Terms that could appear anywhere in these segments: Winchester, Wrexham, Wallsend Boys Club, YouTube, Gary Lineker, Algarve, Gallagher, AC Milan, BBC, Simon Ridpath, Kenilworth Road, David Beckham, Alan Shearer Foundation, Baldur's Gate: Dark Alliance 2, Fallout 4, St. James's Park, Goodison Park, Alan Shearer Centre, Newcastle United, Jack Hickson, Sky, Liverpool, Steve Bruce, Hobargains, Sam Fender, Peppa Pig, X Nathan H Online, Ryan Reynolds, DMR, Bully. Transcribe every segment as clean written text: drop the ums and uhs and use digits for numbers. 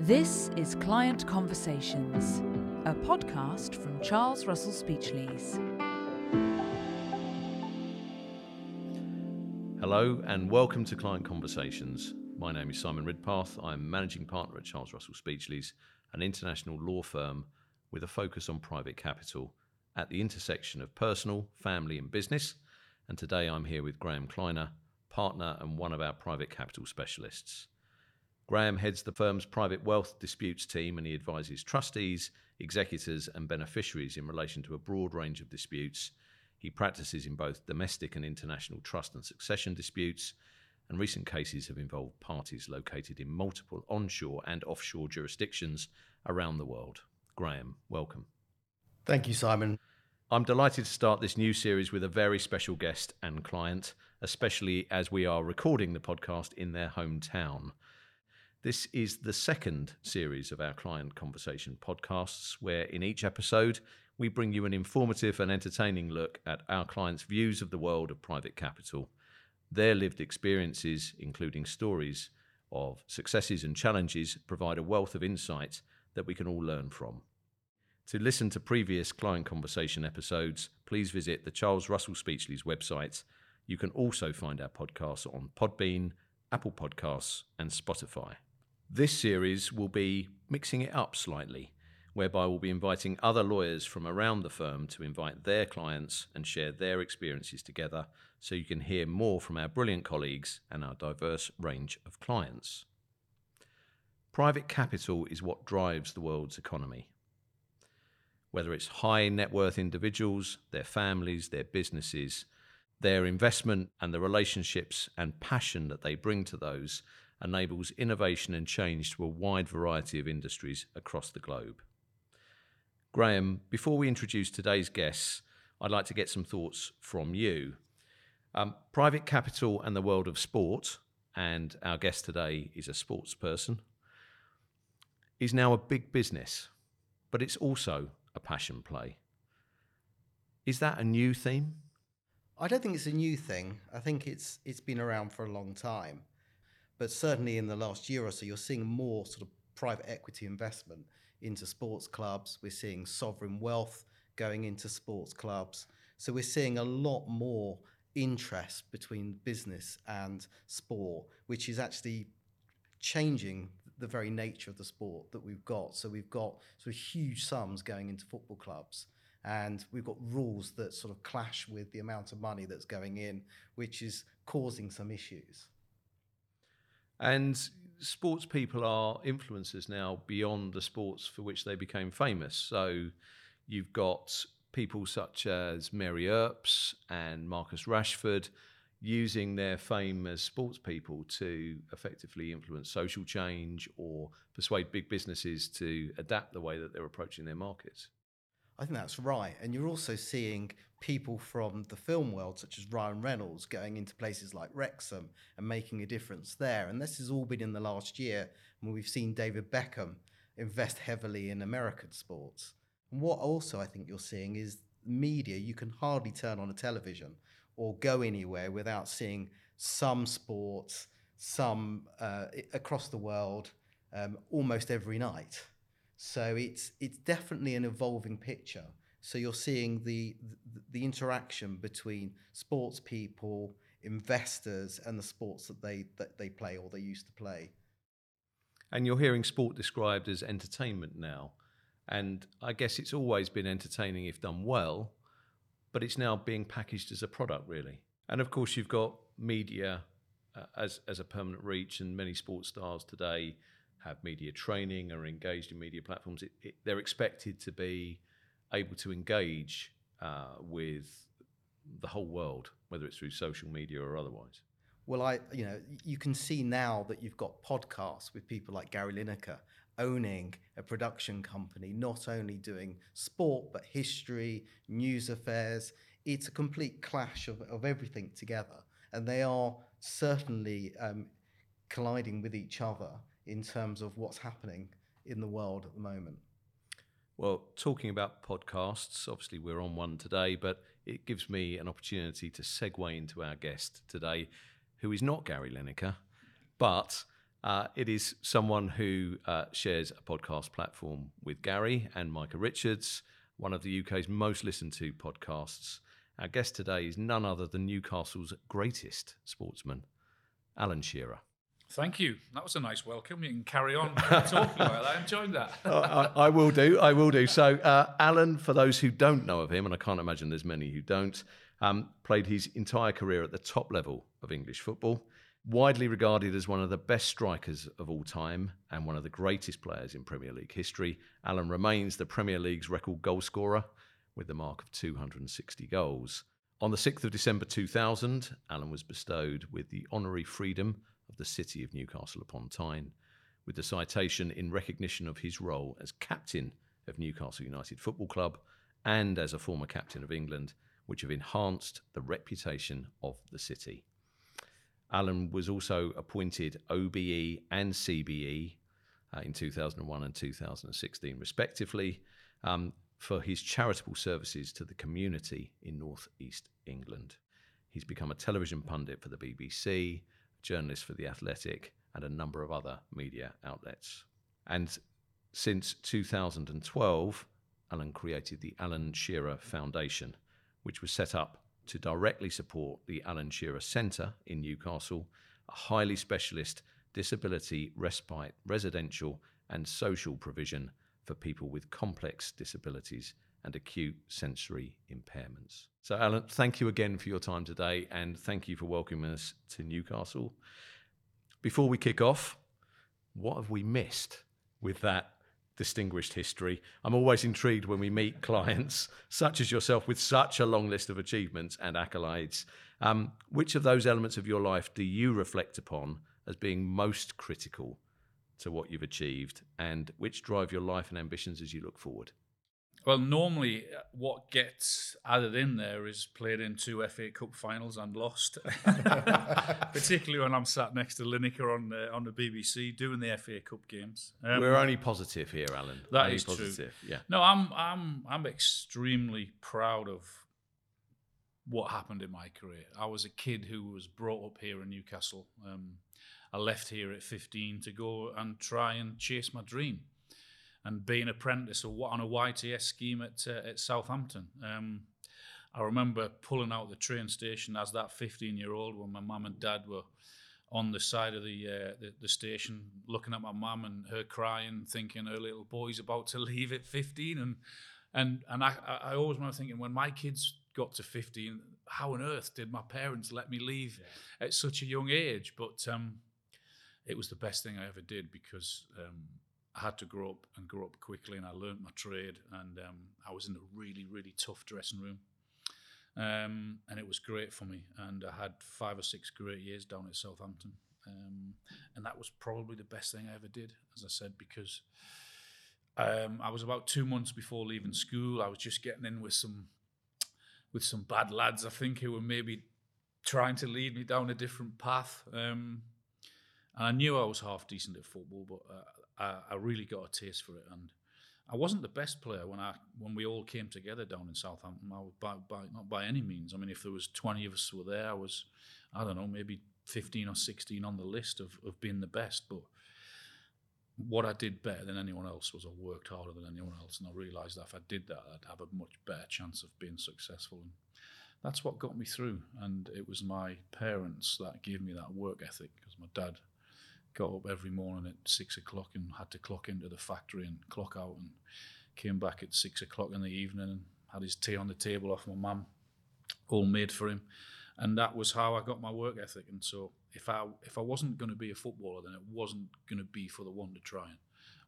This is Client Conversations, a podcast from Charles Russell Speechleys. Hello and welcome to Client Conversations. My name is Simon Ridpath. I'm Managing Partner at Charles Russell Speechleys, an international law firm with a focus on private capital at the intersection of personal, family and business. And today I'm here with Graeme Kleiner, partner and one of our private capital specialists. Graeme heads the firm's private wealth disputes team, and he advises trustees, executors and beneficiaries in relation to a broad range of disputes. He practices in both domestic and international trust and succession disputes, and recent cases have involved parties located in multiple onshore and offshore jurisdictions around the world. Graeme, welcome. Thank you, Simon. I'm delighted to start this new series with a very special guest and client, especially as we are recording the podcast in their hometown. This is the second series of our Client Conversation podcasts, where in each episode we bring you an informative and entertaining look at our clients' views of the world of private capital, their lived experiences, including stories of successes and challenges, provide a wealth of insight that we can all learn from. To listen to previous Client Conversation episodes, please visit the Charles Russell Speechleys website. You can also find our podcasts on Podbean, Apple Podcasts and Spotify. This series will be mixing it up slightly, whereby we'll be inviting other lawyers from around the firm to invite their clients and share their experiences together, so you can hear more from our brilliant colleagues and our diverse range of clients. Private capital is what drives the world's economy. Whether it's high net worth individuals, their families, their businesses, their investment and the relationships and passion that they bring to those enables innovation and change to a wide variety of industries across the globe. Graeme, before we introduce today's guests, I'd like to get some thoughts from you. Private capital and the world of sport, and our guest today is a sports person, is now a big business, but it's also a passion play. Is that a new theme? I don't think it's a new thing. I think it's been around for a long time. But certainly in the last year or so, you're seeing more sort of private equity investment into sports clubs. We're seeing sovereign wealth going into sports clubs. So we're seeing a lot more interest between business and sport, which is actually changing the very nature of the sport that we've got. So we've got sort of huge sums going into football clubs. And we've got rules that sort of clash with the amount of money that's going in, which is causing some issues. And sports people are influencers now beyond the sports for which they became famous. So you've got people such as Mary Earps and Marcus Rashford using their fame as sports people to effectively influence social change or persuade big businesses to adapt the way that they're approaching their markets. I think that's right. And you're also seeing people from the film world, such as Ryan Reynolds, going into places like Wrexham and making a difference there. And this has all been in the last year when we've seen David Beckham invest heavily in American sports. And what also I think you're seeing is media. You can hardly turn on a television or go anywhere without seeing some sports, some across the world, almost every night. So it's definitely an evolving picture. So you're seeing the interaction between sports people, investors, and the sports that they play or they used to play. And you're hearing sport described as entertainment now. And I guess it's always been entertaining if done well, but it's now being packaged as a product, really. And of course, you've got media as a permanent reach, and many sports stars today have media training or engaged in media platforms. They're expected to be able to engage with the whole world, whether it's through social media or otherwise. Well, you can see now that you've got podcasts with people like Gary Lineker owning a production company, not only doing sport, but history, news affairs. It's a complete clash of everything together. And they are certainly colliding with each other in terms of what's happening in the world at the moment. Well, talking about podcasts, obviously we're on one today, but it gives me an opportunity to segue into our guest today, who is not Gary Lineker, but It is someone who shares a podcast platform with Gary and Micah Richards, one of the UK's most listened to podcasts. Our guest today is none other than Newcastle's greatest sportsman, Alan Shearer. Thank you. That was a nice welcome. You can carry on talking about that. I enjoyed that. I will do. I will do. So Alan, for those who don't know of him, and I can't imagine there's many who don't, played his entire career at the top level of English football, widely regarded as one of the best strikers of all time and one of the greatest players in Premier League history. Alan remains the Premier League's record goalscorer with the mark of 260 goals. On the 6th of December 2000, Alan was bestowed with the honorary freedom of the city of Newcastle upon Tyne, with the citation in recognition of his role as captain of Newcastle United Football Club and as a former captain of England, which have enhanced the reputation of the city. Alan was also appointed OBE and CBE in 2001 and 2016 respectively, for his charitable services to the community in North East England. He's become a television pundit for the BBC, a journalist for The Athletic, and a number of other media outlets. And since 2012, Alan created the Alan Shearer Foundation, which was set up to directly support the Alan Shearer Centre in Newcastle, a highly specialist disability respite, residential and social provision for people with complex disabilities and acute sensory impairments. So Alan, thank you again for your time today, and thank you for welcoming us to Newcastle. Before we kick off, what have we missed with that distinguished history? I'm always intrigued when we meet clients such as yourself with such a long list of achievements and accolades. Which of those elements of your life do you reflect upon as being most critical to what you've achieved, and which drive your life and ambitions as you look forward? Well, normally what gets added in there is played in 2 FA Cup finals and lost, particularly when I'm sat next to Lineker on the BBC doing the FA Cup games. We're only positive here, Alan. That is positive. True. Yeah. No, I'm extremely proud of what happened in my career. I was a kid who was brought up here in Newcastle. I left here at 15 to go and try and chase my dream and be an apprentice on a YTS scheme at Southampton. I remember pulling out the train station as that 15-year-old when my mum and dad were on the side of the station, looking at my mum and her crying, thinking her little boy's about to leave at 15. And I always remember thinking, when my kids got to 15, how on earth did my parents let me leave at such a young age? But it was the best thing I ever did, because I had to grow up quickly, and I learnt my trade, and I was in a really, really tough dressing room, and it was great for me, and I had 5 or 6 great years down at Southampton, and that was probably the best thing I ever did, as I said, because I was about 2 months before leaving school. I was just getting in with some bad lads, I think, who were maybe trying to lead me down a different path. And I knew I was half decent at football, but I really got a taste for it. And I wasn't the best player when we all came together down in Southampton. I was not by any means. I mean, if there was 20 of us were there, I was, I don't know, maybe 15 or 16 on the list of being the best. But what I did better than anyone else was I worked harder than anyone else. And I realised that if I did that, I'd have a much better chance of being successful. And that's what got me through. And it was my parents that gave me that work ethic, because my dad got up every morning at 6 o'clock and had to clock into the factory and clock out, and came back at 6 o'clock in the evening and had his tea on the table off my mum, all made for him. And that was how I got my work ethic. And so if I wasn't going to be a footballer, then it wasn't going to be for the one to trying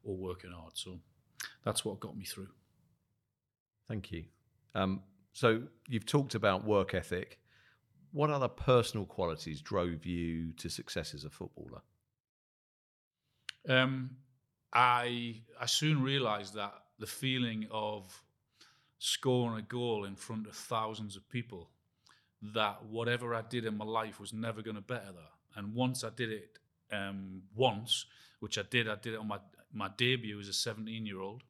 or working hard. So that's what got me through. Thank you. So you've talked about work ethic. What other personal qualities drove you to success as a footballer? I soon realised that the feeling of scoring a goal in front of thousands of people, that whatever I did in my life was never going to better that. And once I did it, which I did it on my debut as a 17-year-old.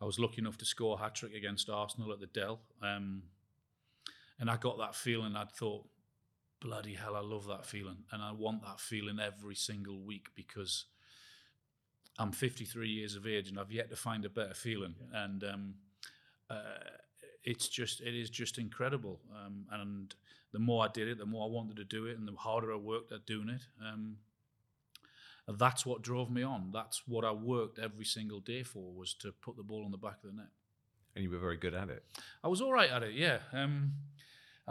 I was lucky enough to score a hat-trick against Arsenal at the Dell. And I got that feeling. I'd thought, bloody hell, I love that feeling. And I want that feeling every single week, because I'm 53 years of age and I've yet to find a better feeling. Yeah. And it is just incredible. And the more I did it, the more I wanted to do it, and the harder I worked at doing it. And that's what drove me on. That's what I worked every single day for, was to put the ball on the back of the net. And you were very good at it. I was all right at it, yeah. I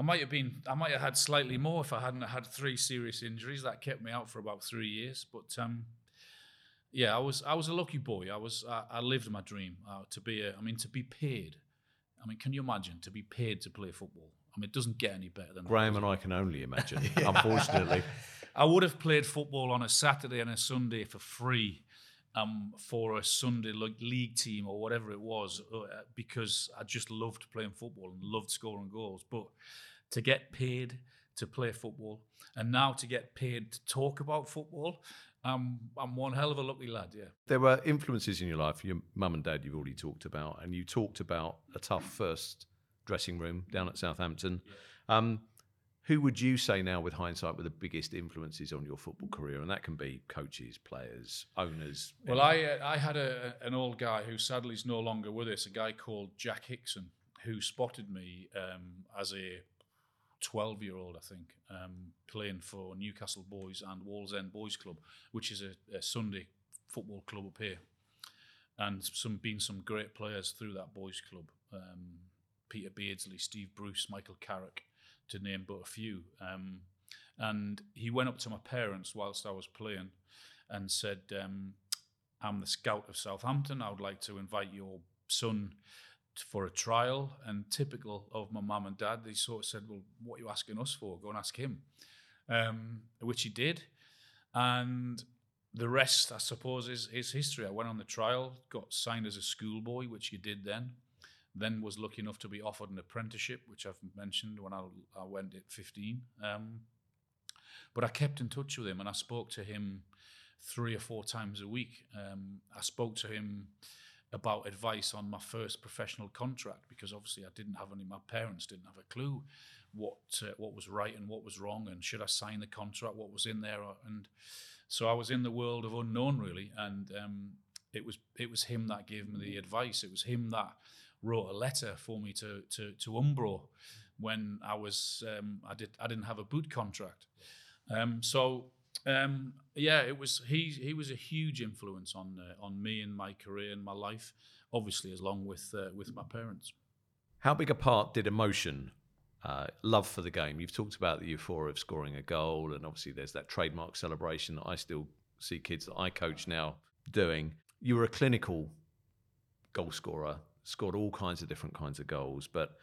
might have had slightly more if I hadn't had three serious injuries that kept me out for about 3 years. But yeah, I was a lucky boy. I lived my dream to be paid. I mean, can you imagine to be paid to play football? I mean, it doesn't get any better than Graeme that. And I can only imagine, unfortunately. I would have played football on a Saturday and a Sunday for free for a Sunday league team or whatever it was, because I just loved playing football and loved scoring goals. But to get paid to play football, and now to get paid to talk about football, I'm one hell of a lucky lad, yeah. There were influences in your life. Your mum and dad you've already talked about, and you talked about a tough first dressing room down at Southampton. Yeah. Who would you say now, with hindsight, were the biggest influences on your football career? And that can be coaches, players, owners. Well, I had an old guy who sadly is no longer with us, a guy called Jack Hickson, who spotted me as a 12-year-old, I think, playing for Newcastle Boys and Wallsend Boys Club, which is a Sunday football club up here. And some great players through that boys club. Peter Beardsley, Steve Bruce, Michael Carrick, to name but a few. And he went up to my parents whilst I was playing and said, I'm the scout of Southampton. I would like to invite your son for a trial. And typical of my mum and dad, they sort of said, well, what are you asking us for? Go and ask him. Which he did. And the rest, I suppose, is history. I went on the trial, got signed as a schoolboy, which you did then. Then was lucky enough to be offered an apprenticeship, which I've mentioned, when I went at 15. But I kept in touch with him, and I spoke to him 3 or 4 times a week. I spoke to him about advice on my first professional contract, because obviously I didn't have any, my parents didn't have a clue what was right and what was wrong, and should I sign the contract, what was in there. And so I was in the world of unknown, really, and it was him that gave me the advice. It was him that wrote a letter for me to Umbro when I was I didn't have a boot contract. It was he was a huge influence on me and my career and my life, obviously, along with my parents. How big a part did emotion, love for the game? You've talked about the euphoria of scoring a goal, and obviously there's that trademark celebration that I still see kids that I coach now doing. You were a clinical goal scorer, scored all kinds of different kinds of goals, but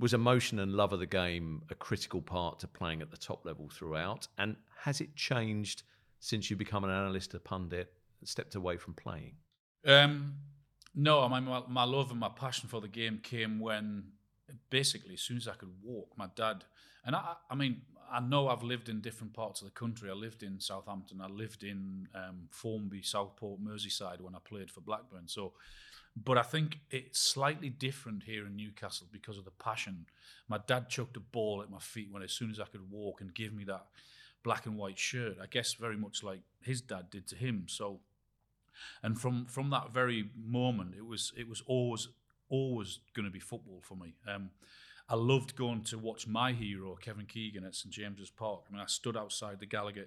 was emotion and love of the game a critical part to playing at the top level throughout? And has it changed since you become an analyst, a pundit, stepped away from playing? No, I mean, my love and my passion for the game came when, basically, as soon as I could walk, my dad, and I know I've lived in different parts of the country. I lived in Southampton, I lived in Formby, Southport, Merseyside when I played for Blackburn. But I think it's slightly different here in Newcastle because of the passion. My dad chucked a ball at my feet as soon as I could walk, and gave me that black and white shirt, I guess very much like his dad did to him. So, and from that very moment, it was always going to be football for me. I loved going to watch my hero, Kevin Keegan, at St. James's Park. I mean, I stood outside the Gallagher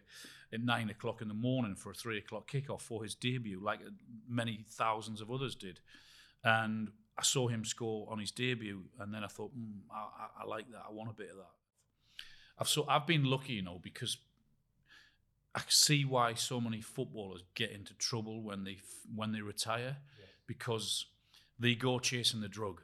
at 9 o'clock in the morning for a 3 o'clock kickoff for his debut, like many thousands of others did. And I saw him score on his debut, and then I thought, I like that. I want a bit of that. I've been lucky, because I see why so many footballers get into trouble when they retire, yeah, because they go chasing the drug.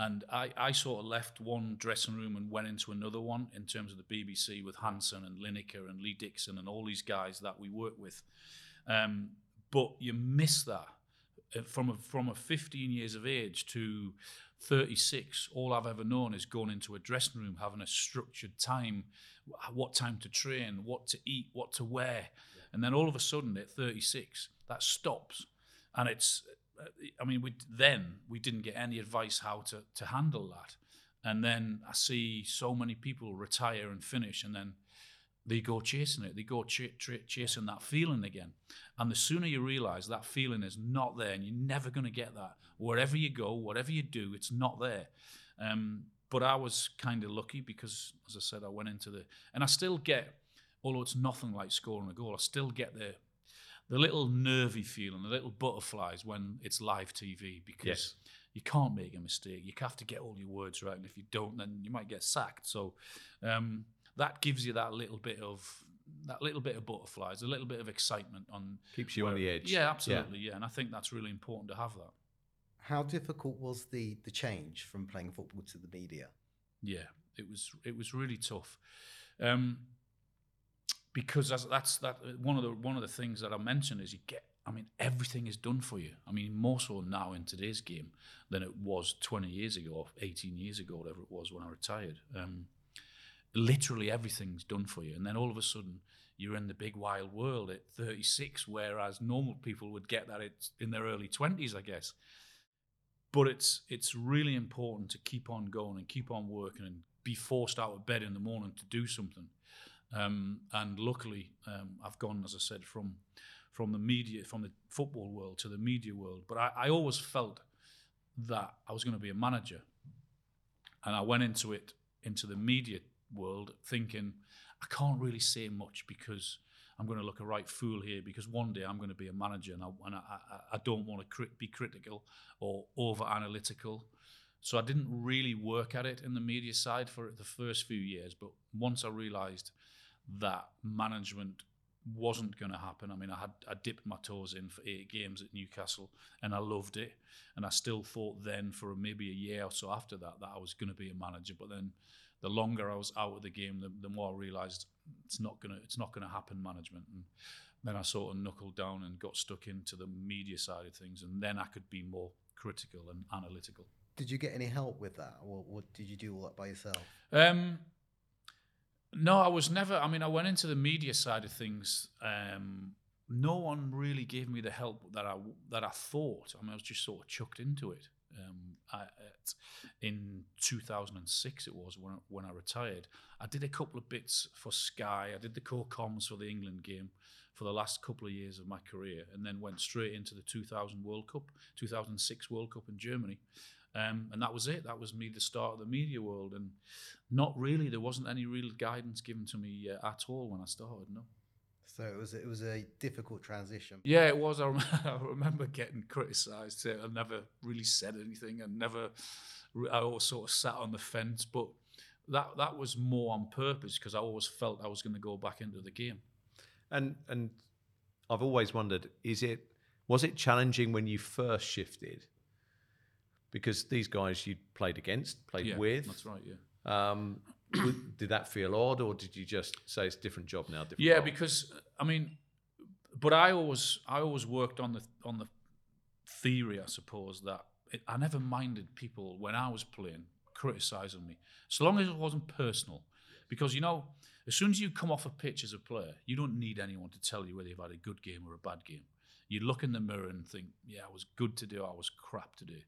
And I sort of left one dressing room and went into another one, in terms of the BBC, with Hansen and Lineker and Lee Dixon and all these guys that we work with. But you miss that. From a 15 years of age to 36, all I've ever known is going into a dressing room, having a structured time, what time to train, what to eat, what to wear. Yeah. And then all of a sudden at 36, that stops. And we didn't get any advice how to handle that. And then I see so many people retire and finish, and then they go chasing it. They go chasing that feeling again. And the sooner you realise that feeling is not there, and you're never going to get that. Wherever you go, whatever you do, it's not there. But I was kind of lucky because, as I said, I went into the... And I still get, although it's nothing like scoring a goal, I still get the little nervy feeling, the little butterflies when it's live TV, because yes. you can't make a mistake. You have to get all your words right, and if you don't, then you might get sacked. So that gives you that little bit of butterflies, a little bit of excitement. Keeps you on the edge. Yeah, absolutely, yeah. And I think that's really important to have that. How difficult was the change from playing football to the media? Yeah, it was really tough. Because one of the things that I mentioned is everything is done for you. I mean, more so now in today's game than it was 20 years ago, or 18 years ago, whatever it was when I retired. Literally everything's done for you. And then all of a sudden, you're in the big wild world at 36, whereas normal people would get that in their early 20s, I guess. But it's really important to keep on going and keep on working and be forced out of bed in the morning to do something. And luckily, I've gone, as I said, from the media, from the football world to the media world. But I always felt that I was going to be a manager. And I went into the media world thinking, I can't really say much because I'm going to look a right fool here, because one day I'm going to be a manager, and I don't want to be critical or over-analytical. So I didn't really work at it in the media side for the first few years. But once I realised that management wasn't going to happen, I dipped my toes in for 8 games at Newcastle, and I loved it. And I still thought then for maybe a year or so after that I was going to be a manager. But then the longer I was out of the game, the more I realised it's not going to happen, management. And then I sort of knuckled down and got stuck into the media side of things, and then I could be more critical and analytical. Did you get any help with that, or did you do all that by yourself? No, I was never... I went into the media side of things. No one really gave me the help that I thought. I was just sort of chucked into it. In 2006, it was when I retired. I did a couple of bits for Sky. I did the core comms for the England game for the last couple of years of my career, and then went straight into the 2006 World Cup in Germany. And that was it. That was me, the start of the media world. And there wasn't any real guidance given to me at all when I started, no. So it was a difficult transition. Yeah, it was. I remember getting criticised. I never really said anything. I always sort of sat on the fence. But that was more on purpose, because I always felt I was going to go back into the game. And I've always wondered, was it challenging when you first shifted? Because these guys you played against, with. That's right, yeah. Did that feel odd, or did you just say it's a different job now? Different role? Because, but I always worked on the theory, I suppose, that I never minded people when I was playing criticising me, so long as it wasn't personal. Because, as soon as you come off a pitch as a player, you don't need anyone to tell you whether you've had a good game or a bad game. You look in the mirror and think, yeah, I was good today, I was crap today.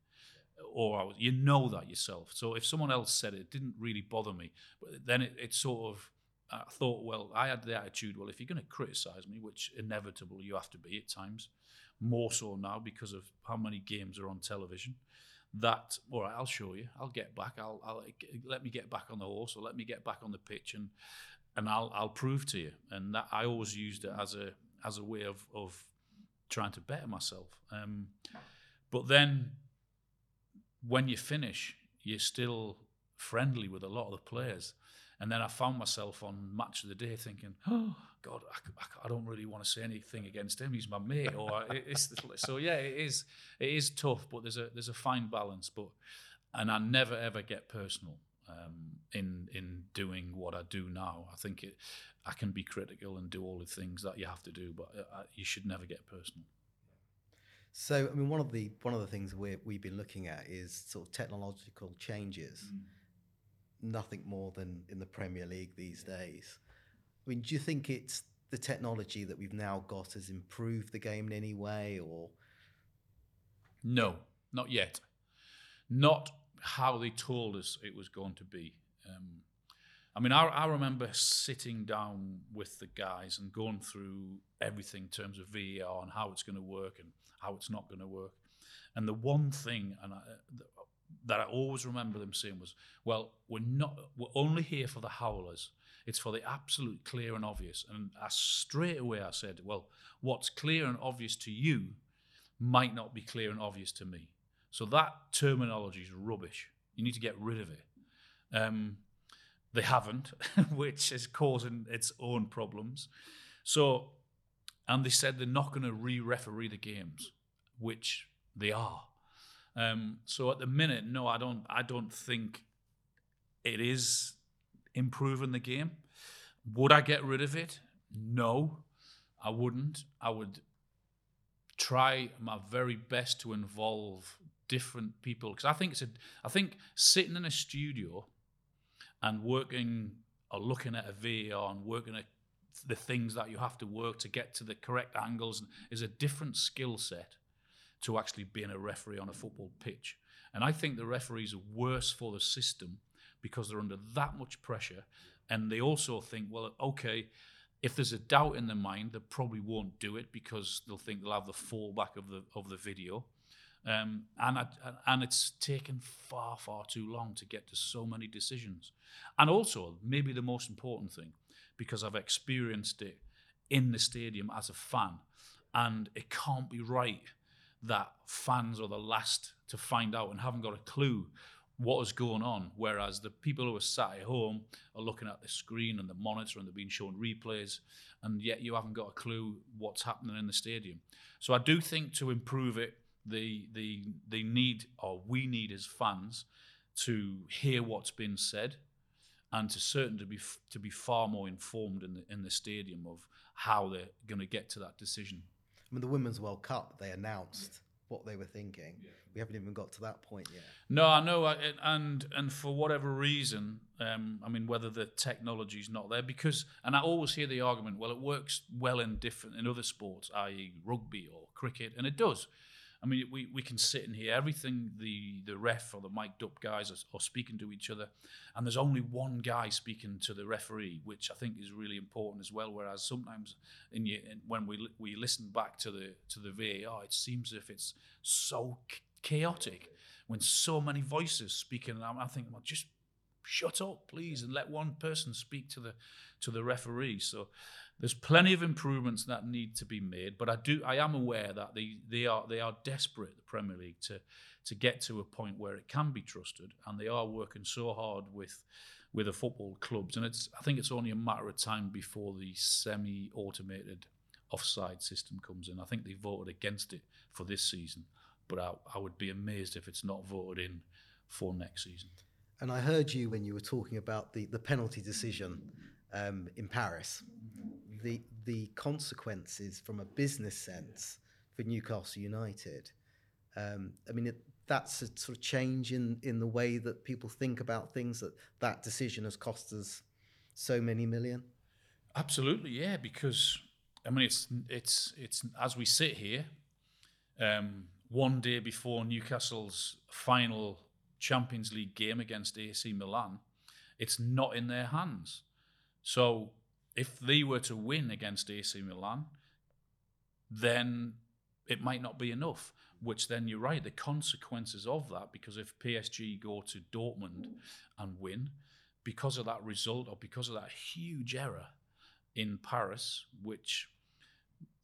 Or that yourself. So if someone else said it didn't really bother me. But then I thought, well, I had the attitude, well, if you're going to criticise me, which inevitable you have to be at times, more so now because of how many games are on television, that, all right, I'll show you. I'll get back. I'll let me get back on the horse, or let me get back on the pitch, and I'll prove to you. And that I always used it as a way of trying to better myself. But then... when you finish, you're still friendly with a lot of the players. And then I found myself on Match of the Day thinking, oh, God, I don't really want to say anything against him. He's my mate. It is tough, but there's a fine balance. And I never, ever get personal in doing what I do now. I think I can be critical and do all the things that you have to do, but you should never get personal. So, one of the things we've been looking at is sort of technological changes. Mm. Nothing more than in the Premier League these days. Do you think it's the technology that we've now got has improved the game in any way, or? No, not yet. Not how they told us it was going to be. I mean, I remember sitting down with the guys and going through everything in terms of VAR and how it's going to work and how it's not going to work. And the one thing that I always remember them saying was, well, we're only here for the howlers. It's for the absolute clear and obvious. And straight away I said, well, what's clear and obvious to you might not be clear and obvious to me. So that terminology is rubbish. You need to get rid of it. They haven't, which is causing its own problems. So, and they said they're not going to re-referee the games, which they are. So at the minute, no, I don't think it is improving the game. Would I get rid of it? No, I wouldn't. I would try my very best to involve different people, because I think sitting in a studio and working or looking at a VAR and working at the things that you have to work to get to the correct angles is a different skill set to actually being a referee on a football pitch. And I think the referees are worse for the system because they're under that much pressure, and they also think, well, okay, if there's a doubt in their mind, they probably won't do it because they'll think they'll have the fallback of the video. And it's taken far, far too long to get to so many decisions. And also, maybe the most important thing, because I've experienced it in the stadium as a fan, and it can't be right that fans are the last to find out and haven't got a clue what is going on, whereas the people who are sat at home are looking at the screen and the monitor and they're being shown replays, and yet you haven't got a clue what's happening in the stadium. So I do think to improve it, we need as fans to hear what's been said, and to be far more informed in the stadium of how they're going to get to that decision. I mean, the Women's World Cup, they announced what they were thinking. Yeah. We haven't even got to that point yet. No, I know, and for whatever reason, I mean, whether the technology's not there, because, and I always hear the argument, well, it works well in other sports, i.e. rugby or cricket, and it does. I mean, we can sit and hear everything the ref or the mic'd up guys are speaking to each other, and there's only one guy speaking to the referee, which I think is really important as well. Whereas sometimes when we listen back to the VAR, it seems as if it's so chaotic when so many voices speaking. And I think, well, just shut up, please, and let one person speak to the referee. So there's plenty of improvements that need to be made, but I am aware that they are desperate, the Premier League, to get to a point where it can be trusted, and they are working so hard with the football clubs, and I think it's only a matter of time before the semi-automated offside system comes in. I think they voted against it for this season, but I would be amazed if it's not voted in for next season. And I heard you when you were talking about the penalty decision in Paris. The consequences from a business sense for Newcastle United. I mean, that's a sort of change in the way that people think about things, that decision has cost us so many million. Absolutely, yeah, because, I mean, it's as we sit here, one day before Newcastle's final Champions League game against AC Milan, it's not in their hands. So if they were to win against AC Milan, then it might not be enough, which then you're right, the consequences of that, because if PSG go to Dortmund and win, because of that result or because of that huge error in Paris, which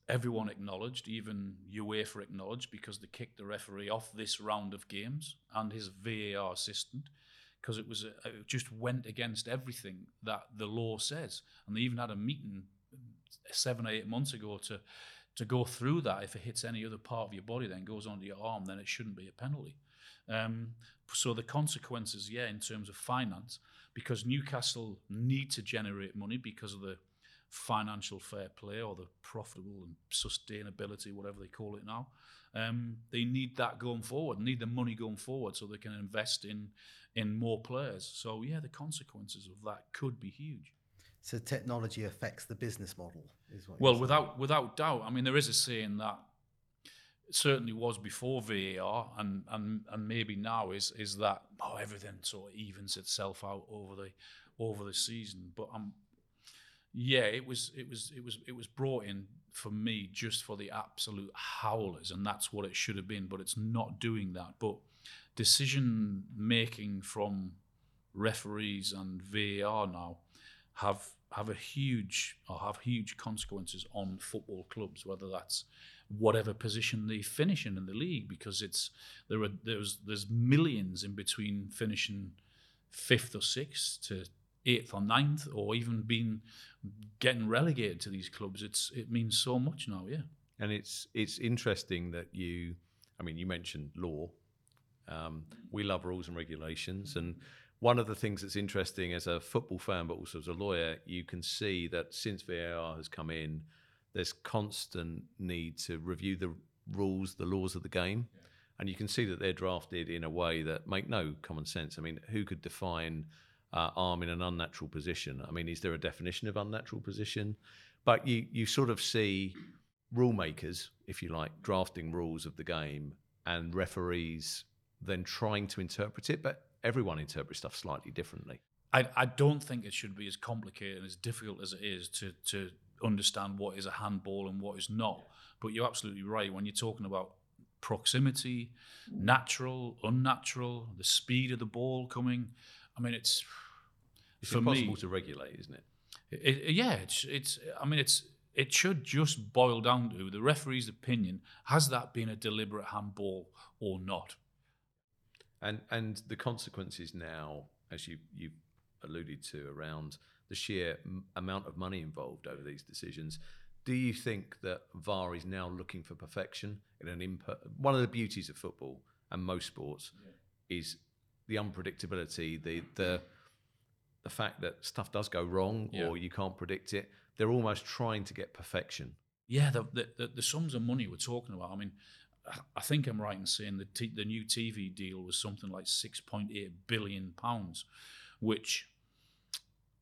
everyone acknowledged, even UEFA acknowledged, because they kicked the referee off this round of games and his VAR assistant, because it just went against everything that the law says. And they even had a meeting 7 or 8 months ago to go through that. If it hits any other part of your body, then goes onto your arm, then it shouldn't be a penalty. So the consequences, yeah, in terms of finance, because Newcastle need to generate money because of the financial fair play or the profitable and sustainability, whatever they call it now. They need that going forward, need the money going forward so they can invest in more players. So, yeah, the consequences of that could be huge. So technology affects the business model, is what you're saying? Well, without doubt. I mean, there is a saying that certainly was before VAR and maybe now is that everything sort of evens itself out over the season. But it was brought in for me just for the absolute howlers, and that's what it should have been. But it's not doing that. But decision making from referees and VAR now have huge consequences on football clubs, whether that's whatever position they finish in the league, because there's millions in between finishing 5th or 6th to 8th or 9th, or even getting relegated to these clubs. It means so much now, yeah. And it's interesting that you mentioned law. We love rules and regulations, and one of the things that's interesting as a football fan, but also as a lawyer, you can see that since VAR has come in, there's constant need to review the rules, the laws of the game. Yeah. And you can see that they're drafted in a way that make no common sense. I mean, who could define arm in an unnatural position? I mean, is there a definition of unnatural position? But you sort of see rule makers, if you like, drafting rules of the game, and referees then trying to interpret it. But everyone interprets stuff slightly differently. I don't think it should be as complicated and as difficult as it is to understand what is a handball and what is not. But you're absolutely right. When you're talking about proximity, natural, unnatural, the speed of the ball coming, I mean, it's for impossible me, to regulate, isn't it? It should just boil down to the referee's opinion. Has that been a deliberate handball or not? And the consequences now, as you alluded to, around the sheer amount of money involved over these decisions. Do you think that VAR is now looking for perfection in an input? One of the beauties of football and most sports is the unpredictability, the fact that stuff does go wrong or you can't predict it. They're almost trying to get perfection. Yeah, the sums of money we're talking about. I mean, I think I'm right in saying the new TV deal was something like £6.8 billion, which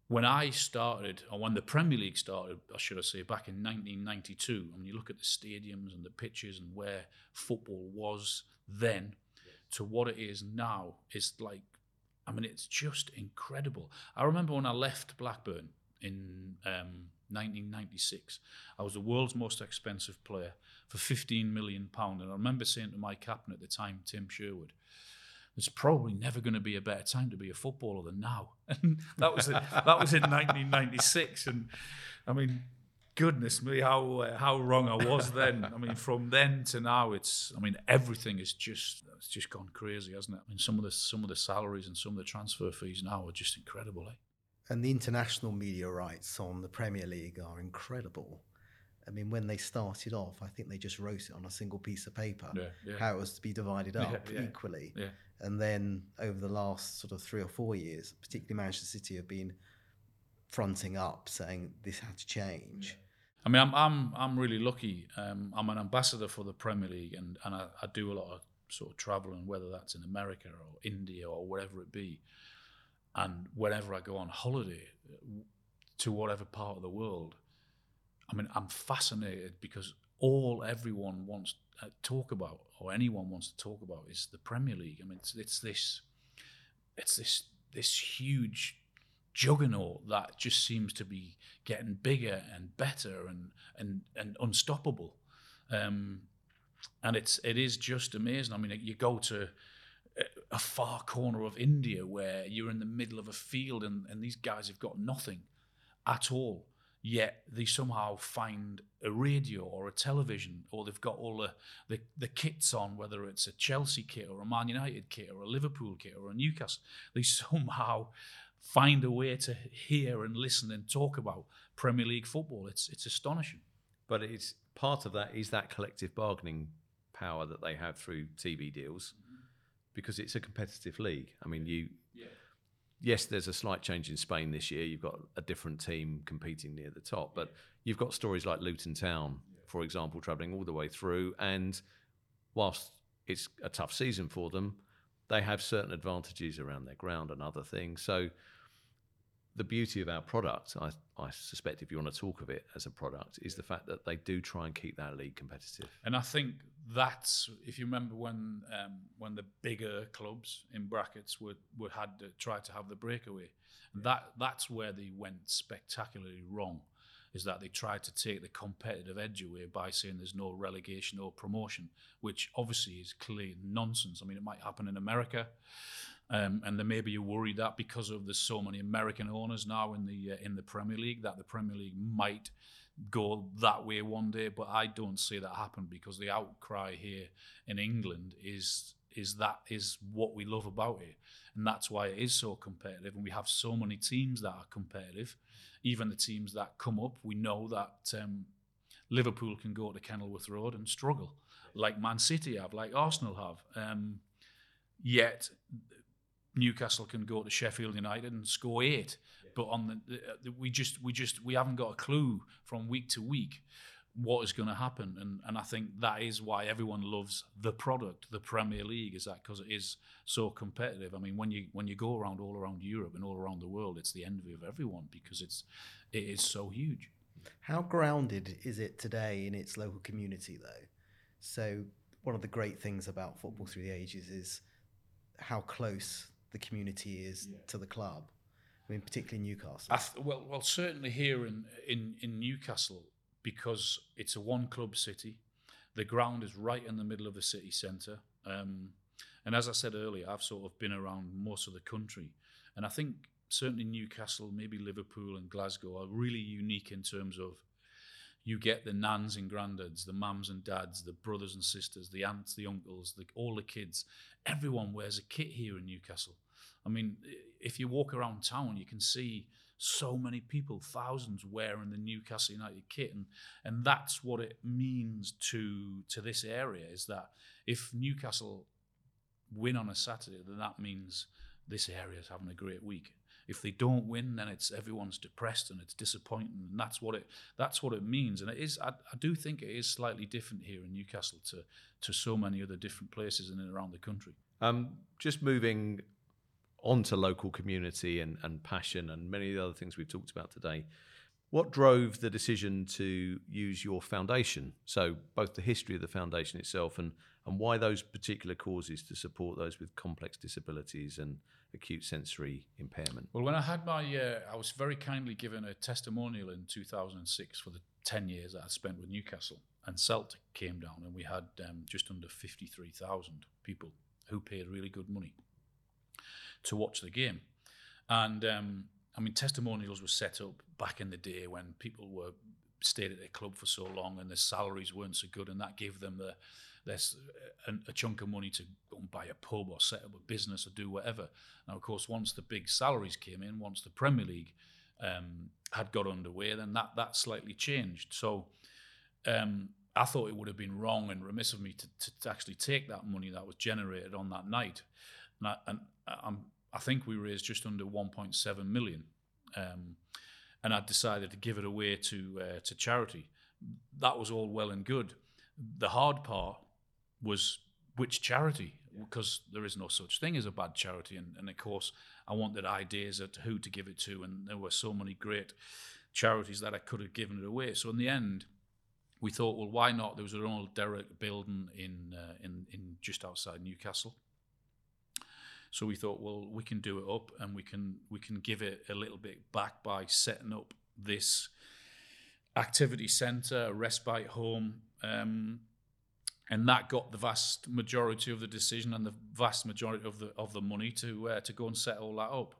when I started, or when the Premier League started, I should say, back in 1992, I mean, you look at the stadiums and the pitches and where football was then to what it is now, is like, I mean, it's just incredible. I remember when I left Blackburn in 1996, I was the world's most expensive player for £15 million, and I remember saying to my captain at the time, Tim Sherwood, "There's probably never going to be a better time to be a footballer than now." And that was in 1996, and I mean, goodness me, how wrong I was then. I mean, from then to now, everything is just gone crazy, hasn't it? I mean, some of the salaries and some of the transfer fees now are just incredible, eh? And the international media rights on the Premier League are incredible. I mean, when they started off, I think they just wrote it on a single piece of paper, how it was to be divided up equally. Yeah. And then over the last sort of 3 or 4 years, particularly Manchester City have been fronting up, saying this had to change. Yeah. I mean, I'm really lucky. I'm an ambassador for the Premier League, and I do a lot of sort of traveling, whether that's in America or India or wherever it be. And whenever I go on holiday to whatever part of the world, I mean, I'm fascinated because all everyone wants to talk about, or anyone wants to talk about, is the Premier League. I mean, it's this huge juggernaut that just seems to be getting bigger and better and unstoppable. And it is just amazing. I mean, you go to a far corner of India where you're in the middle of a field and these guys have got nothing at all, yet they somehow find a radio or a television, or they've got all the kits on, whether it's a Chelsea kit or a Man United kit or a Liverpool kit or a Newcastle. They somehow find a way to hear and listen and talk about Premier League football. It's astonishing. But it's part of that is that collective bargaining power that they have through TV deals, because it's a competitive league. I mean, yes, there's a slight change in Spain this year. You've got a different team competing near the top, but you've got stories like Luton Town, for example, travelling all the way through. And whilst it's a tough season for them, they have certain advantages around their ground and other things. So the beauty of our product, I suspect, if you want to talk of it as a product, is the fact that they do try and keep that league competitive. And I think that's, if you remember when the bigger clubs in brackets were had to try to have the breakaway, and that's where they went spectacularly wrong, is that they tried to take the competitive edge away by saying there's no relegation or promotion, which obviously is clear nonsense. I mean, it might happen in America, and there may be a worry that because of there's so many American owners now in the Premier League, that the Premier League might go that way one day. But I don't see that happen, because the outcry here in England is what we love about it, and that's why it is so competitive, and we have so many teams that are competitive. Even the teams that come up, we know that Liverpool can go to Kenilworth Road and struggle, like Man City have, like Arsenal have, yet Newcastle can go to Sheffield United and score 8, but on the we haven't got a clue from week to week what is going to happen, and I think that is why everyone loves the product, the Premier League, is that because it is so competitive. I mean, when you go around all around Europe and all around the world, it's the envy of everyone because it is so huge. How grounded is it today in its local community, though? So one of the great things about football through the ages is how close the community is to the club. I mean, particularly Newcastle. Well, certainly here in Newcastle, because it's a one-club city. The ground is right in the middle of the city centre. And as I said earlier, I've sort of been around most of the country. And I think certainly Newcastle, maybe Liverpool and Glasgow are really unique in terms of you get the nans and granddads, the mums and dads, the brothers and sisters, the aunts, the uncles, all the kids. Everyone wears a kit here in Newcastle. I mean, if you walk around town, you can see so many people, thousands, wearing the Newcastle United kit, and that's what it means to this area, is that if Newcastle win on a Saturday, then that means this area is having a great week. If they don't win, then it's everyone's depressed and it's disappointing, and that's what it means. And it is, I do think it is slightly different here in Newcastle to so many other different places in and around the country. Just moving onto local community and passion and many of the other things we've talked about today. What drove the decision to use your foundation? So both the history of the foundation itself and why those particular causes to support those with complex disabilities and acute sensory impairment. Well, when I had my, I was very kindly given a testimonial in 2006 for the 10 years that I spent with Newcastle, and Celtic came down and we had just under 53,000 people who paid really good money to watch the game. And I mean, testimonials were set up back in the day when people were stayed at their club for so long and their salaries weren't so good, and that gave them a chunk of money to go and buy a pub or set up a business or do whatever. Now, of course, once the big salaries came in, once the Premier League had got underway, then that slightly changed. So I thought it would have been wrong and remiss of me to actually take that money that was generated on that night. I think we raised just under 1.7 million, and I decided to give it away to charity. That was all well and good. The hard part was which charity, because there is no such thing as a bad charity. And of course, I wanted ideas at who to give it to, and there were so many great charities that I could have given it away. So in the end, we thought, well, why not? There was an old derelict building in just outside Newcastle. So we thought, well, we can do it up, and we can give it a little bit back by setting up this activity centre, a respite home, and that got the vast majority of the decision and the vast majority of the money to go and set all that up.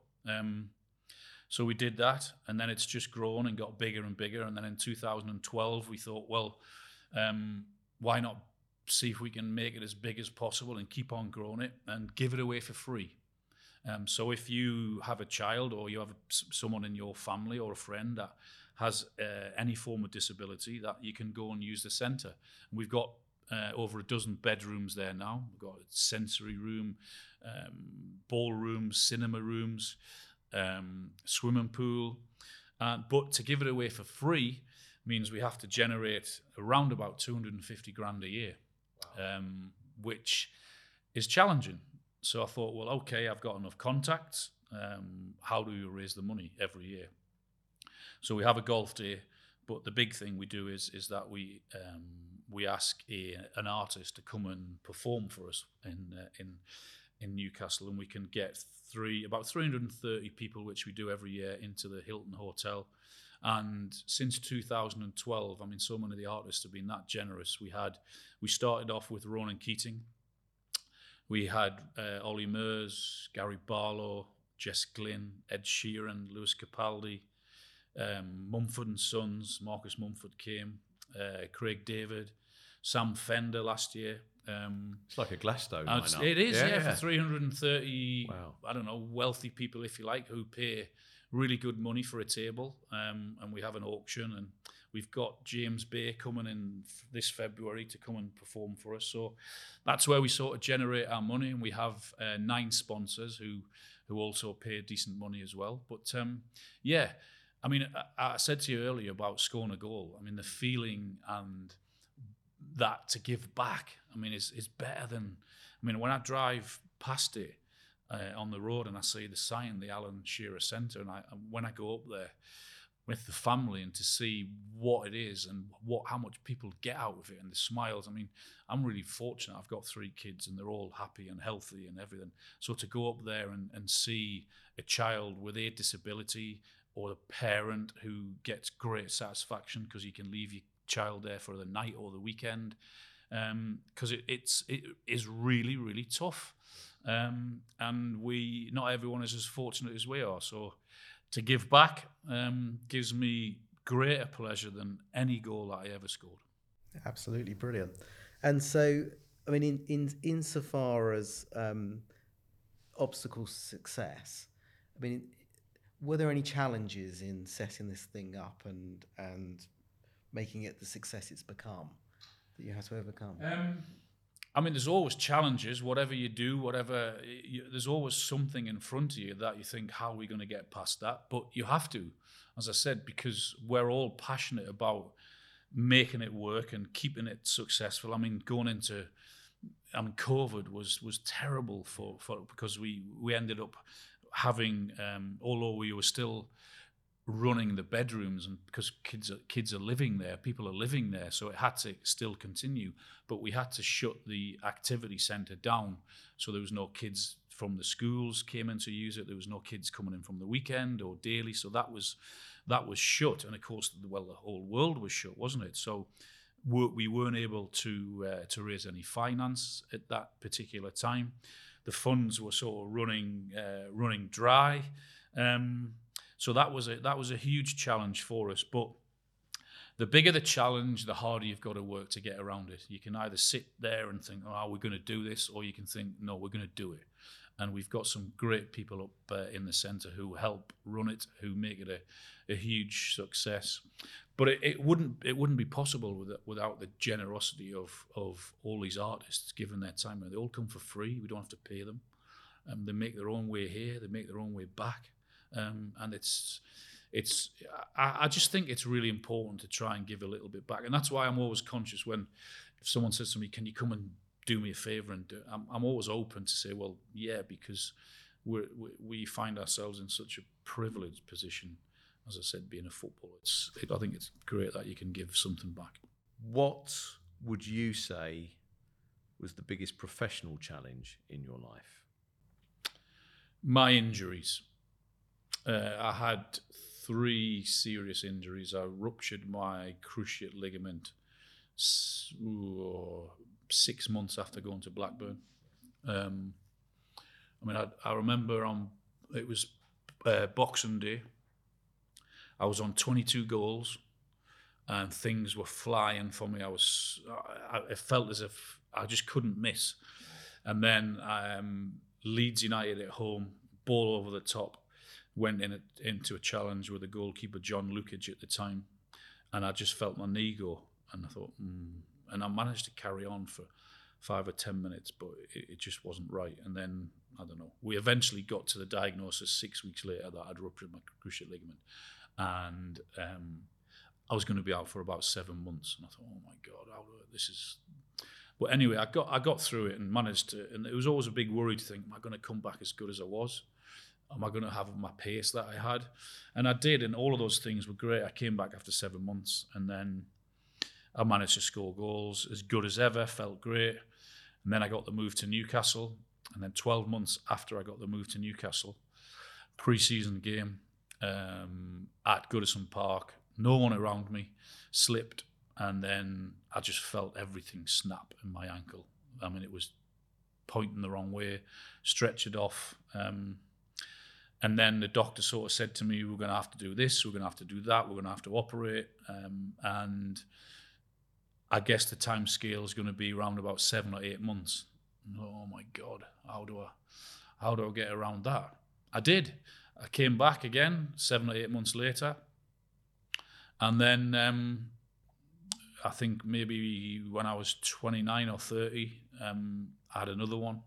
So we did that, and then it's just grown and got bigger and bigger. And then in 2012, we thought, well, why not see if we can make it as big as possible and keep on growing it and give it away for free. So if you have a child or you have someone in your family or a friend that has any form of disability, that you can go and use the centre. And we've got over a dozen bedrooms there now. We've got a sensory room, ballrooms, cinema rooms, swimming pool. But to give it away for free means we have to generate around about 250 grand a year. Which is challenging. So I thought, well, okay, I've got enough contacts. How do you raise the money every year? So we have a golf day, but the big thing we do is that we we ask an artist to come and perform for us in Newcastle, and we can get about 330 people, which we do every year, into the Hilton Hotel. And since 2012, I mean, so many of the artists have been that generous. We started off with Ronan Keating. We had Ollie Murs, Gary Barlow, Jess Glynn, Ed Sheeran, Lewis Capaldi, Mumford & Sons, Marcus Mumford came, Craig David, Sam Fender last year. It's like a Glasgow lineup. It is, yeah, for 330, wow. I don't know, wealthy people, if you like, who pay really good money for a table, and we have an auction, and we've got James Bay coming in this February to come and perform for us. So that's where we sort of generate our money, and we have 9 sponsors who also pay decent money as well. But yeah, I mean, I said to you earlier about scoring a goal. I mean, the feeling and that to give back, I mean, is better than, I mean, when I drive past it on the road and I see the sign, the Alan Shearer Centre, and when I go up there with the family and to see what it is and how much people get out of it and the smiles, I mean, I'm really fortunate. I've got 3 kids and they're all happy and healthy and everything. So to go up there and see a child with a disability or a parent who gets great satisfaction because you can leave your child there for the night or the weekend, because it is really, really tough. And not everyone is as fortunate as we are. So to give back gives me greater pleasure than any goal that I ever scored. Absolutely brilliant. And so, I mean, insofar as obstacles to success, I mean, were there any challenges in setting this thing up and making it the success it's become that you had to overcome? I mean, there's always challenges. Whatever you do, there's always something in front of you that you think, how are we going to get past that? But you have to, as I said, because we're all passionate about making it work and keeping it successful. I mean, COVID was terrible for because we ended up having, although we were still running the bedrooms, and because kids are living there, people are living there, so it had to still continue, but we had to shut the activity centre down. So there was no kids from the schools came in to use it. There was no kids coming in from the weekend or daily. So that was shut. And of course, the whole world was shut, wasn't it? So we weren't able to raise any finance at that particular time. The funds were sort of running dry. So that was a huge challenge for us. But the bigger the challenge, the harder you've got to work to get around it. You can either sit there and think, oh, we're going to do this, or you can think, no, we're going to do it. And we've got some great people up in the centre who help run it, who make it a huge success. But it wouldn't be possible without the generosity of all these artists giving their time. They all come for free. We don't have to pay them. They make their own way here. They make their own way back. And I just think it's really important to try and give a little bit back. And that's why I'm always conscious if someone says to me, can you come and do me a favour and do it? I'm always open to say, well, yeah, because we find ourselves in such a privileged position, as I said, being a footballer. I think it's great that you can give something back. What would you say was the biggest professional challenge in your life? My injuries. I had 3 serious injuries. I ruptured my cruciate ligament 6 months after going to Blackburn. I mean, I remember it was Boxing Day. I was on 22 goals, and things were flying for me. It felt as if I just couldn't miss. And then Leeds United at home, ball over the top. Went into a challenge with the goalkeeper, John Lukic, at the time, and I just felt my knee go, and I thought, and I managed to carry on for 5 or 10 minutes, but it just wasn't right. And then, I don't know, we eventually got to the diagnosis 6 weeks later that I'd ruptured my cruciate ligament, and I was going to be out for about 7 months, and I thought, oh my God, this is... But anyway, I got through it and managed to, and it was always a big worry to think, am I going to come back as good as I was? Am I going to have my pace that I had? And I did, and all of those things were great. I came back after 7 months, and then I managed to score goals, as good as ever, felt great. And then I got the move to Newcastle. And then 12 months after I got the move to Newcastle, pre-season game at Goodison Park, no one around me, slipped. And then I just felt everything snap in my ankle. I mean, it was pointing the wrong way, stretchered off. And then the doctor sort of said to me, we're going to have to do this, we're going to have to do that, we're going to have to operate. And I guess the time scale is going to be around about 7 or 8 months. Oh my God, how do I get around that? I did. I came back again 7 or 8 months later. And then I think maybe when I was 29 or 30, I had another one.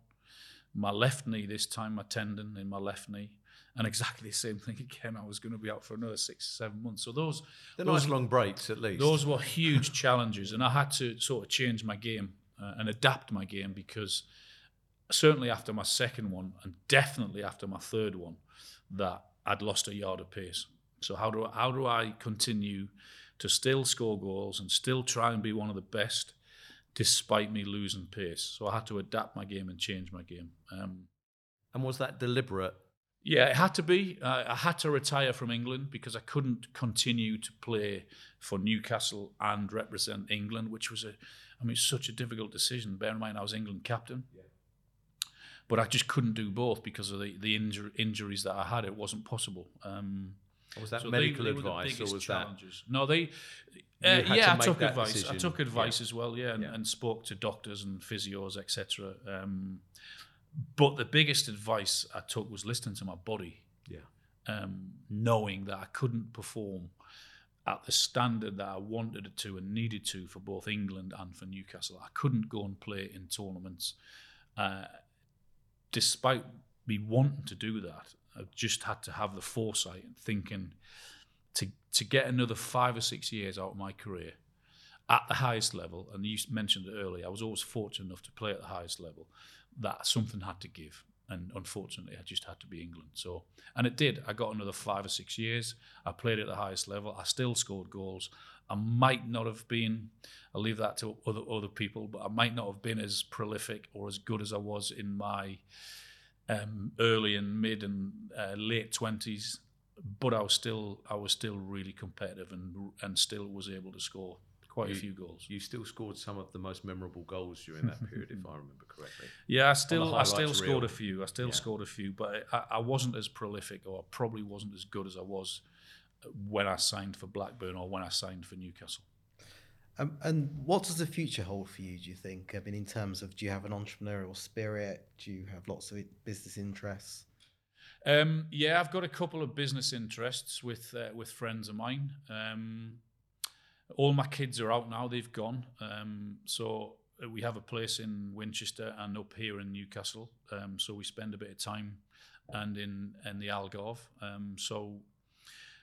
My left knee this time, my tendon in my left knee. And exactly the same thing again. I was going to be out for another 6 or 7 months. So those nice long breaks, at least. Those were huge challenges, and I had to sort of change my game and adapt my game, because certainly after my second one, and definitely after my third one, that I'd lost a yard of pace. So how do I continue to still score goals and still try and be one of the best, despite me losing pace? So I had to adapt my game and change my game. And was that deliberate? Yeah, it had to be. I had to retire from England because I couldn't continue to play for Newcastle and represent England, which was such a difficult decision. Bear in mind, I was England captain. Yeah. But I just couldn't do both because of the injuries that I had. It wasn't possible. Was that medical advice, or was challenges? That? No, I took advice as well, and spoke to doctors and physios, etc. But the biggest advice I took was listening to my body, knowing that I couldn't perform at the standard that I wanted to and needed to for both England and for Newcastle. I couldn't go and play in tournaments. Despite me wanting to do that, I just had to have the foresight and thinking to get another 5 or 6 years out of my career at the highest level. And you mentioned it earlier, I was always fortunate enough to play at the highest level. That something had to give, and unfortunately I just had to be England. So, and it did. I got another 5 or 6 years. I played at the highest level. I still scored goals. I might not have been, I'll leave that to other people, but I might not have been as prolific or as good as I was in my early and mid and late 20s, but I was still really competitive and still was able to score quite a few goals. You still scored some of the most memorable goals during that period, if I remember correctly. Yeah, I still scored a few. But I wasn't as prolific, or I probably wasn't as good as I was when I signed for Blackburn or when I signed for Newcastle. And what does the future hold for you, do you think? I mean, in terms of, do you have an entrepreneurial spirit? Do you have lots of business interests? I've got a couple of business interests with friends of mine. All my kids are out now, they've gone. So we have a place in Winchester and up here in Newcastle. So we spend a bit of time and in the Algarve.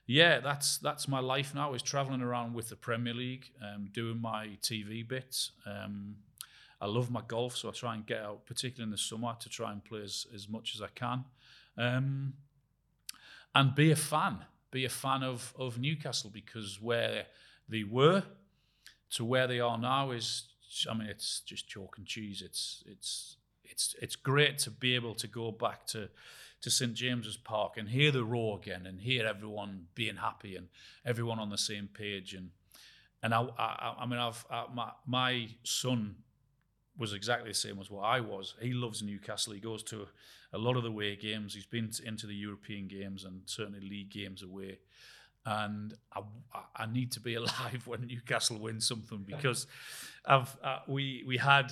That's my life now, is travelling around with the Premier League, doing my TV bits. I love my golf, so I try and get out, particularly in the summer, to try and play as much as I can. And be a fan of Newcastle, because where they were to where they are now it's just chalk and cheese. It's great to be able to go back to St. James's Park and hear the roar again and hear everyone being happy and everyone on the same page. My son was exactly the same as what I was. He loves Newcastle. He goes to a lot of the away games. He's been into the European games and certainly league games away. And I need to be alive when Newcastle wins something, because we had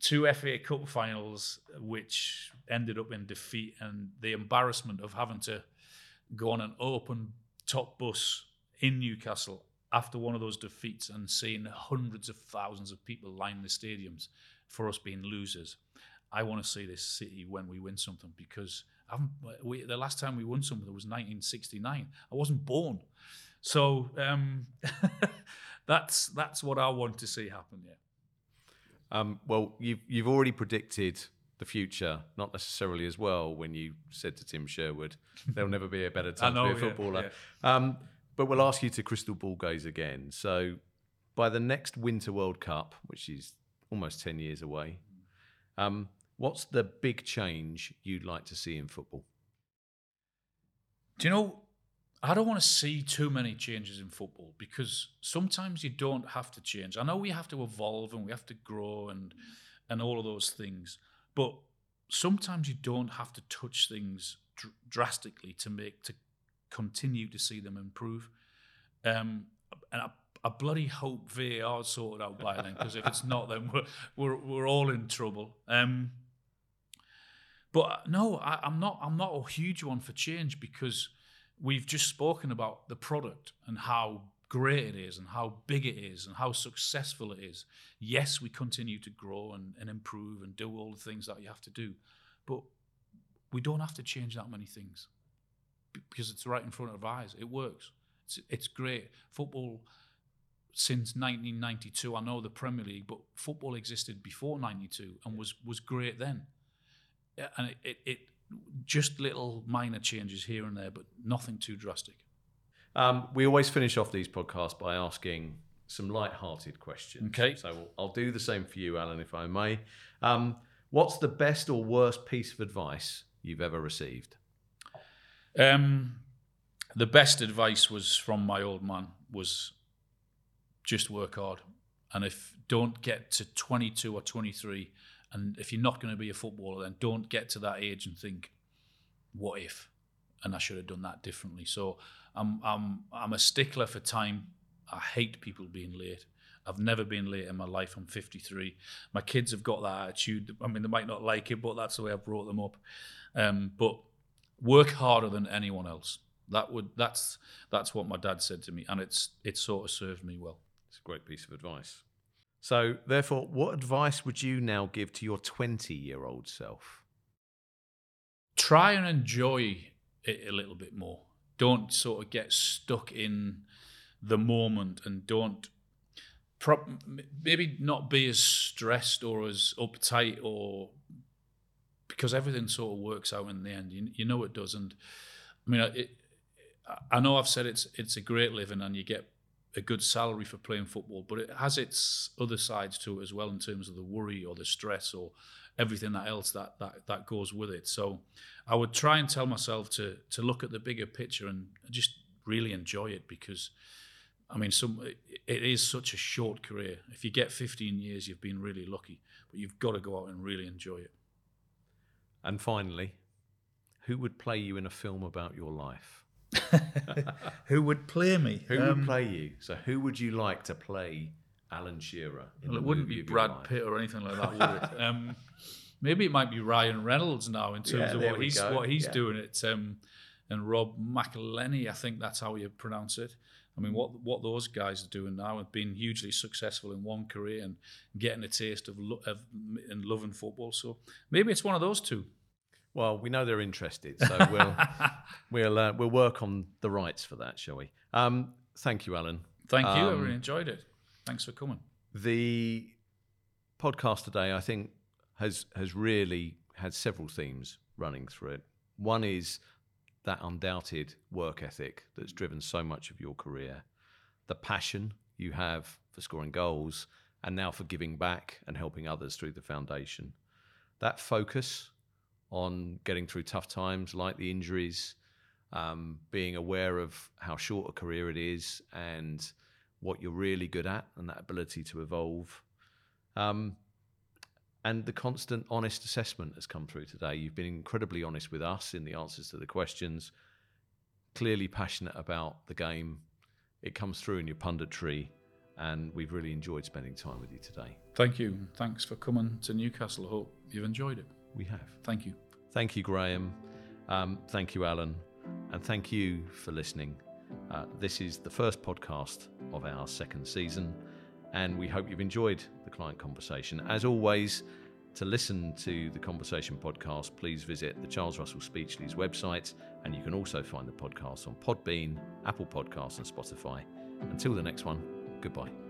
2 FA Cup finals which ended up in defeat, and the embarrassment of having to go on an open top bus in Newcastle after one of those defeats and seeing hundreds of thousands of people line the stadiums for us being losers. I want to see this city when we win something, because the last time we won something was 1969. I wasn't born, so that's what I want to see happen. Yeah. Well, you've already predicted the future, not necessarily as well, when you said to Tim Sherwood, "There'll never be a better time to be a footballer." Yeah. But we'll ask you to crystal ball gaze again. So, by the next Winter World Cup, which is almost 10 years away, what's the big change you'd like to see in football? Do you know, I don't want to see too many changes in football, because sometimes you don't have to change. I know we have to evolve and we have to grow and all of those things, but sometimes you don't have to touch things drastically to continue to see them improve. And I bloody hope VAR sorted out by then, because if it's not, then we're all in trouble. But no, I'm not a huge one for change, because we've just spoken about the product and how great it is and how big it is and how successful it is. Yes, we continue to grow and improve and do all the things that you have to do, but we don't have to change that many things because it's right in front of our eyes. It works. It's great. Football since 1992, I know the Premier League, but football existed before 92 and was great then. And it just little minor changes here and there, but nothing too drastic. We always finish off these podcasts by asking some light-hearted questions. Okay. So I'll do the same for you, Alan, if I may. What's the best or worst piece of advice you've ever received? The best advice was from my old man, was just work hard. And if don't get to 22 or 23, and if you're not going to be a footballer, then don't get to that age and think, what if? And I should have done that differently. So I'm a stickler for time. I hate people being late. I've never been late in my life. I'm 53. My kids have got that attitude. I mean, they might not like it, but that's the way I brought them up. But work harder than anyone else. That's what my dad said to me, and it sort of served me well. It's a great piece of advice. So, therefore, what advice would you now give to your 20-year-old self? Try and enjoy it a little bit more. Don't sort of get stuck in the moment, and don't maybe not be as stressed or as uptight, or because everything sort of works out in the end. You know it does. And I mean, I know I've said it's a great living and you get a good salary for playing football, but it has its other sides to it as well, in terms of the worry or the stress or everything else that goes with it. So I would try and tell myself to look at the bigger picture and just really enjoy it, because, I mean, it is such a short career. If you get 15 years, you've been really lucky, but you've got to go out and really enjoy it. And finally, who would play you in a film about your life? Who would play me? Who would play you? So who would you like to play Alan Shearer? Well, it wouldn't be Brad Pitt or anything like that, would it? Maybe it might be Ryan Reynolds now, in terms of what he's doing it. And Rob McElhenney, I think that's how you pronounce it. I mean, what those guys are doing now, have been hugely successful in one career and getting a taste of loving football. So maybe it's one of those two. Well, we know they're interested, so we'll work on the rights for that, shall we? Thank you, Alan. Thank you. I really enjoyed it. Thanks for coming. The podcast today, I think, has really had several themes running through it. One is that undoubted work ethic that's driven so much of your career, the passion you have for scoring goals, and now for giving back and helping others through the foundation. That focus on getting through tough times like the injuries, being aware of how short a career it is and what you're really good at, and that ability to evolve. And the constant honest assessment has come through today. You've been incredibly honest with us in the answers to the questions, clearly passionate about the game. It comes through in your punditry, and we've really enjoyed spending time with you today. Thank you. Thanks for coming to Newcastle. I hope you've enjoyed it. We have. Thank you. Thank you, Graeme. Thank you, Alan. And thank you for listening. This is the first podcast of our second season, and we hope you've enjoyed the client conversation. As always, to listen to the Conversation podcast, please visit the Charles Russell Speechleys website, and you can also find the podcast on Podbean, Apple Podcasts and Spotify. Until the next one, goodbye.